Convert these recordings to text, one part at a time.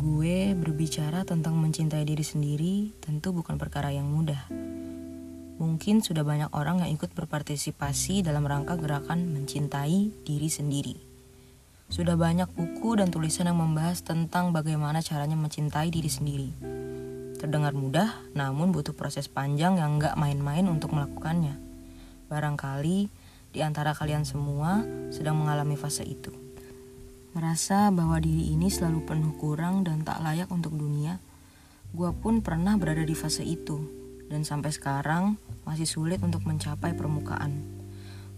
Gue berbicara tentang mencintai diri sendiri tentu bukan perkara yang mudah. Mungkin sudah banyak orang yang ikut berpartisipasi dalam rangka gerakan mencintai diri sendiri. Sudah banyak buku dan tulisan yang membahas tentang bagaimana caranya mencintai diri sendiri. Terdengar mudah, namun butuh proses panjang yang gak main-main untuk melakukannya. Barangkali di antara kalian semua sedang mengalami fase itu. Merasa bahwa diri ini selalu penuh kurang dan tak layak untuk dunia. Gua pun pernah berada di fase itu, dan sampai sekarang masih sulit untuk mencapai permukaan.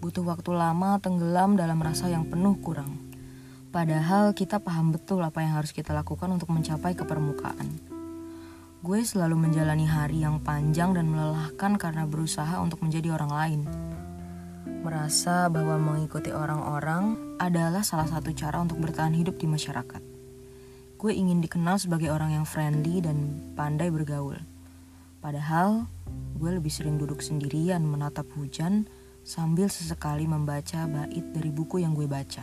Butuh waktu lama tenggelam dalam rasa yang penuh kurang. Padahal kita paham betul apa yang harus kita lakukan untuk mencapai ke permukaan. Gue selalu menjalani hari yang panjang dan melelahkan karena berusaha untuk menjadi orang lain. Merasa bahwa mengikuti orang-orang adalah salah satu cara untuk bertahan hidup di masyarakat. Gue ingin dikenal sebagai orang yang friendly dan pandai bergaul. Padahal, gue lebih sering duduk sendirian menatap hujan sambil sesekali membaca bait dari buku yang gue baca.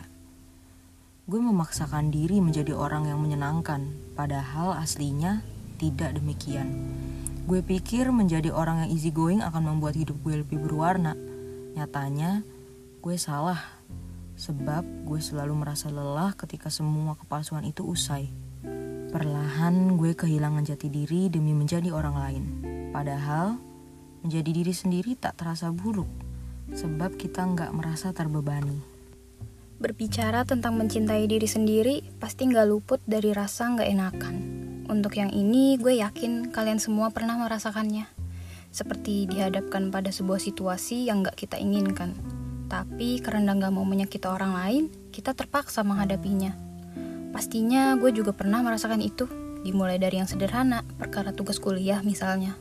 Gue memaksakan diri menjadi orang yang menyenangkan, padahal aslinya tidak demikian. Gue pikir menjadi orang yang easy going akan membuat hidup gue lebih berwarna. Nyatanya, gue salah, sebab gue selalu merasa lelah ketika semua kepalsuan itu usai. Perlahan gue kehilangan jati diri demi menjadi orang lain. Padahal, menjadi diri sendiri tak terasa buruk, sebab kita gak merasa terbebani. Berbicara tentang mencintai diri sendiri, pasti gak luput dari rasa gak enakan. Untuk yang ini, gue yakin kalian semua pernah merasakannya. Seperti dihadapkan pada sebuah situasi yang gak kita inginkan. Tapi karena gak mau menyakiti orang lain, kita terpaksa menghadapinya. Pastinya gue juga pernah merasakan itu, dimulai dari yang sederhana, perkara tugas kuliah misalnya.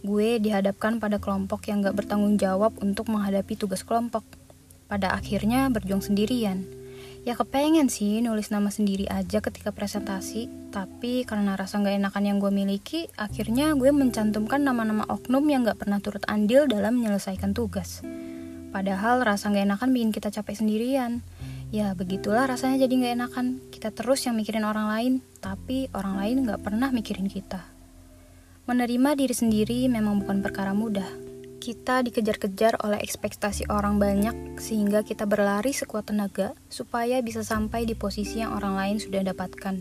Gue dihadapkan pada kelompok yang gak bertanggung jawab untuk menghadapi tugas kelompok. Pada akhirnya berjuang sendirian. Ya kepengen sih nulis nama sendiri aja ketika presentasi, tapi karena rasa gak enakan yang gue miliki, akhirnya gue mencantumkan nama-nama oknum yang gak pernah turut andil dalam menyelesaikan tugas. Padahal rasa gak enakan bikin kita capek sendirian. Ya begitulah rasanya jadi gak enakan. Kita terus yang mikirin orang lain, tapi orang lain gak pernah mikirin kita. Menerima diri sendiri memang bukan perkara mudah. Kita dikejar-kejar oleh ekspektasi orang banyak, sehingga kita berlari sekuat tenaga supaya bisa sampai di posisi yang orang lain sudah dapatkan.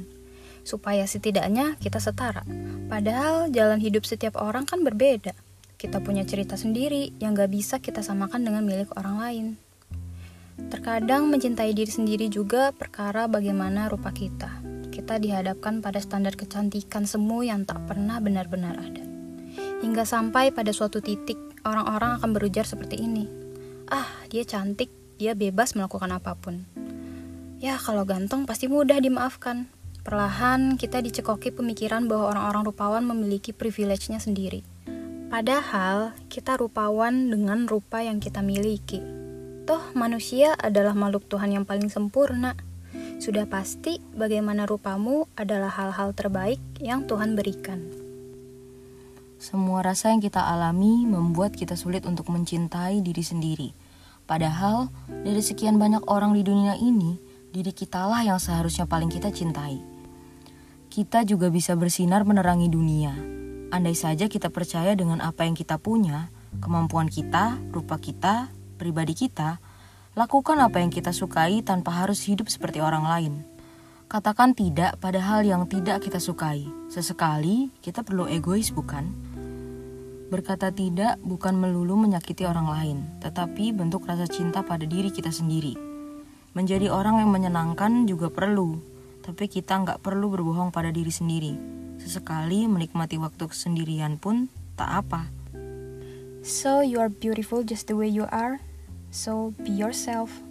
Supaya setidaknya kita setara. Padahal jalan hidup setiap orang kan berbeda. Kita punya cerita sendiri yang gak bisa kita samakan dengan milik orang lain. Terkadang mencintai diri sendiri juga perkara bagaimana rupa kita. Kita dihadapkan pada standar kecantikan semu yang tak pernah benar-benar ada. Hingga sampai pada suatu titik, orang-orang akan berujar seperti ini. Ah, dia cantik, dia bebas melakukan apapun. Ya, kalau ganteng pasti mudah dimaafkan. Perlahan, kita dicekoki pemikiran bahwa orang-orang rupawan memiliki privilege-nya sendiri. Padahal, kita rupawan dengan rupa yang kita miliki. Toh, manusia adalah makhluk Tuhan yang paling sempurna. Sudah pasti, bagaimana rupamu adalah hal-hal terbaik yang Tuhan berikan. Semua rasa yang kita alami membuat kita sulit untuk mencintai diri sendiri. Padahal, dari sekian banyak orang di dunia ini, diri kitalah yang seharusnya paling kita cintai. Kita juga bisa bersinar menerangi dunia. Andai saja kita percaya dengan apa yang kita punya, kemampuan kita, rupa kita, pribadi kita, lakukan apa yang kita sukai tanpa harus hidup seperti orang lain. Katakan tidak pada hal yang tidak kita sukai. Sesekali kita perlu egois, bukan? Berkata tidak bukan melulu menyakiti orang lain, tetapi bentuk rasa cinta pada diri kita sendiri. Menjadi orang yang menyenangkan juga perlu. Tapi kita nggak perlu berbohong pada diri sendiri. Sesekali menikmati waktu kesendirian pun tak apa. So you are beautiful just the way you are. So be yourself.